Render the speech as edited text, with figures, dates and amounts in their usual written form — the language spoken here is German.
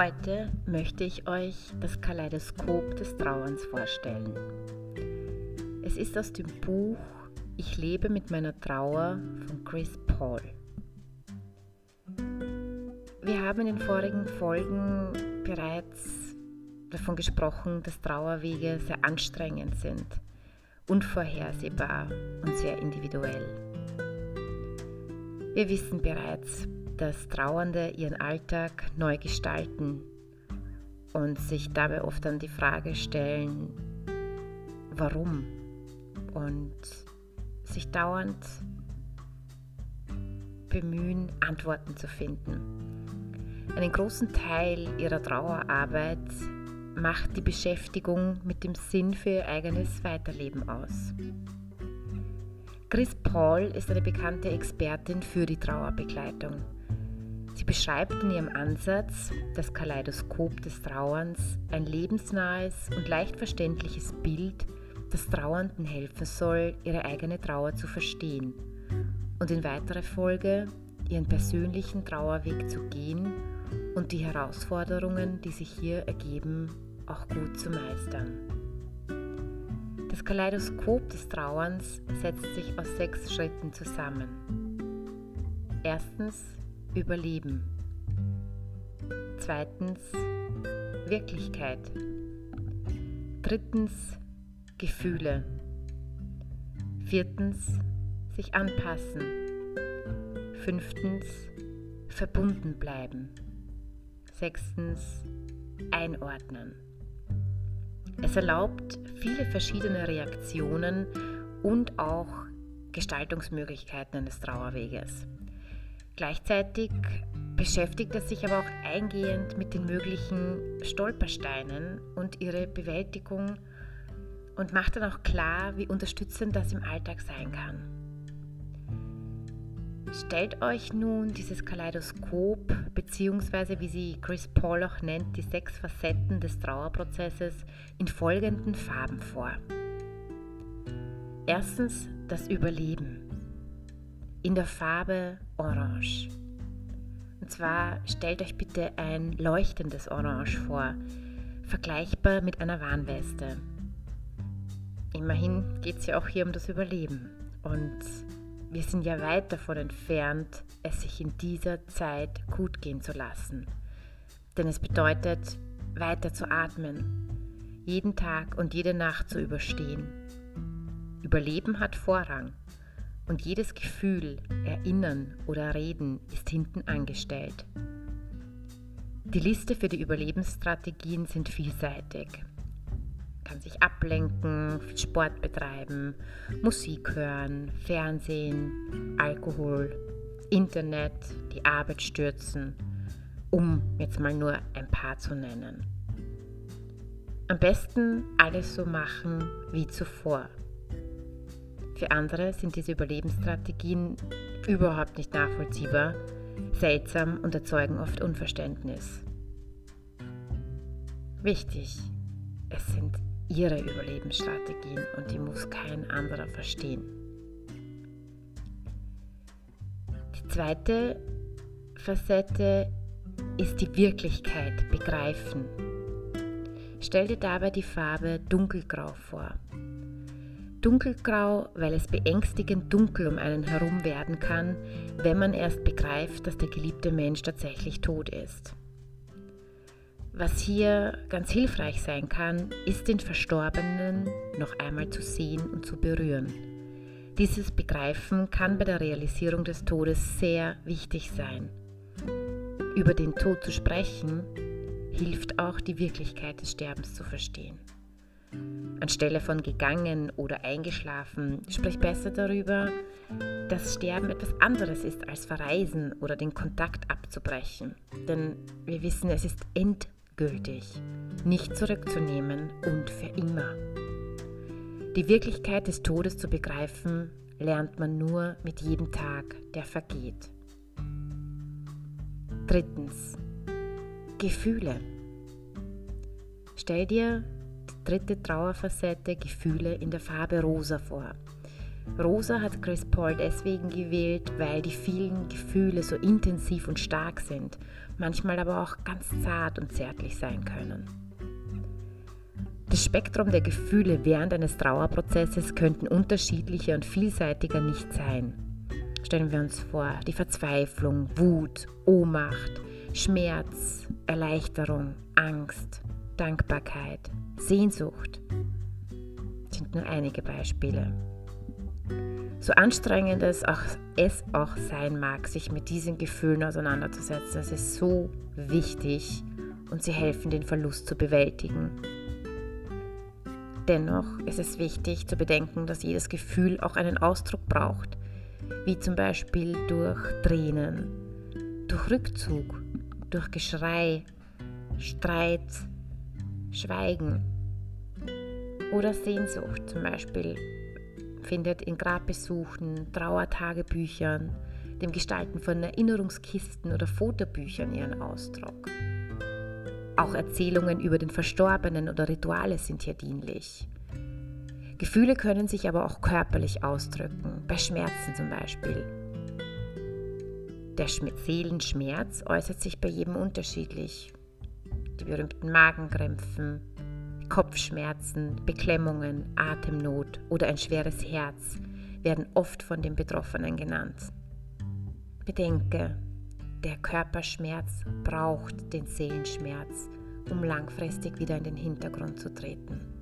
Heute möchte ich euch das Kaleidoskop des Trauerns vorstellen. Es ist aus dem Buch Ich lebe mit meiner Trauer von Chris Paul. Wir haben in den vorigen Folgen bereits davon gesprochen, dass Trauerwege sehr anstrengend sind, unvorhersehbar und sehr individuell. Wir wissen bereits, dass Trauernde ihren Alltag neu gestalten und sich dabei oft dann die Frage stellen, warum, und sich dauernd bemühen, Antworten zu finden. Einen großen Teil ihrer Trauerarbeit macht die Beschäftigung mit dem Sinn für ihr eigenes Weiterleben aus. Chris Paul ist eine bekannte Expertin für die Trauerbegleitung. Sie beschreibt in ihrem Ansatz, das Kaleidoskop des Trauerns, ein lebensnahes und leicht verständliches Bild, das Trauernden helfen soll, ihre eigene Trauer zu verstehen und in weiterer Folge ihren persönlichen Trauerweg zu gehen und die Herausforderungen, die sich hier ergeben, auch gut zu meistern. Das Kaleidoskop des Trauerns setzt sich aus 6 Schritten zusammen. 1. Überleben. 2. Wirklichkeit. 3. Gefühle. 4. Sich anpassen. 5. Verbunden bleiben. 6. Einordnen. Es erlaubt viele verschiedene Reaktionen und auch Gestaltungsmöglichkeiten eines Trauerweges. Gleichzeitig beschäftigt es sich aber auch eingehend mit den möglichen Stolpersteinen und ihrer Bewältigung und macht dann auch klar, wie unterstützend das im Alltag sein kann. Stellt euch nun dieses Kaleidoskop, beziehungsweise wie sie Chris Paul auch nennt, die 6 Facetten des Trauerprozesses in folgenden Farben vor. 1. Das Überleben. In der Farbe Orange. Und zwar stellt euch bitte ein leuchtendes Orange vor, vergleichbar mit einer Warnweste. Immerhin geht es ja auch hier um das Überleben. Und wir sind ja weit davon entfernt, es sich in dieser Zeit gut gehen zu lassen. Denn es bedeutet, weiter zu atmen, jeden Tag und jede Nacht zu überstehen. Überleben hat Vorrang. Und jedes Gefühl, Erinnern oder Reden ist hinten angestellt. Die Liste für die Überlebensstrategien sind vielseitig. Kann sich ablenken, viel Sport betreiben, Musik hören, Fernsehen, Alkohol, Internet, die Arbeit stürzen, um jetzt mal nur ein paar zu nennen. Am besten alles so machen wie zuvor. Für andere sind diese Überlebensstrategien überhaupt nicht nachvollziehbar, seltsam und erzeugen oft Unverständnis. Wichtig, es sind ihre Überlebensstrategien und die muss kein anderer verstehen. Die 2. Facette ist die Wirklichkeit begreifen. Stell dir dabei die Farbe dunkelgrau vor. Dunkelgrau, weil es beängstigend dunkel um einen herum werden kann, wenn man erst begreift, dass der geliebte Mensch tatsächlich tot ist. Was hier ganz hilfreich sein kann, ist, den Verstorbenen noch einmal zu sehen und zu berühren. Dieses Begreifen kann bei der Realisierung des Todes sehr wichtig sein. Über den Tod zu sprechen, hilft auch, die Wirklichkeit des Sterbens zu verstehen. Anstelle von gegangen oder eingeschlafen, sprich besser darüber, dass Sterben etwas anderes ist als verreisen oder den Kontakt abzubrechen. Denn wir wissen, es ist endgültig, nicht zurückzunehmen und für immer. Die Wirklichkeit des Todes zu begreifen, lernt man nur mit jedem Tag, der vergeht. 3. Gefühle. Stell dir die 3. Trauerfacette Gefühle in der Farbe Rosa vor. Rosa hat Chris Paul deswegen gewählt, weil die vielen Gefühle so intensiv und stark sind, manchmal aber auch ganz zart und zärtlich sein können. Das Spektrum der Gefühle während eines Trauerprozesses könnten unterschiedlicher und vielseitiger nicht sein. Stellen wir uns vor, die Verzweiflung, Wut, Ohnmacht, Schmerz, Erleichterung, Angst, Dankbarkeit, Sehnsucht sind nur einige Beispiele. So anstrengend es auch sein mag, sich mit diesen Gefühlen auseinanderzusetzen, es ist so wichtig und sie helfen, den Verlust zu bewältigen. Dennoch ist es wichtig zu bedenken, dass jedes Gefühl auch einen Ausdruck braucht, wie zum Beispiel durch Tränen, durch Rückzug, durch Geschrei, Streit, Schweigen oder Sehnsucht, zum Beispiel findet in Grabbesuchen, Trauertagebüchern, dem Gestalten von Erinnerungskisten oder Fotobüchern ihren Ausdruck. Auch Erzählungen über den Verstorbenen oder Rituale sind hier dienlich. Gefühle können sich aber auch körperlich ausdrücken, bei Schmerzen zum Beispiel. Der Seelenschmerz äußert sich bei jedem unterschiedlich. Die berühmten Magenkrämpfen, Kopfschmerzen, Beklemmungen, Atemnot oder ein schweres Herz werden oft von den Betroffenen genannt. Bedenke, der Körperschmerz braucht den Seelenschmerz, um langfristig wieder in den Hintergrund zu treten.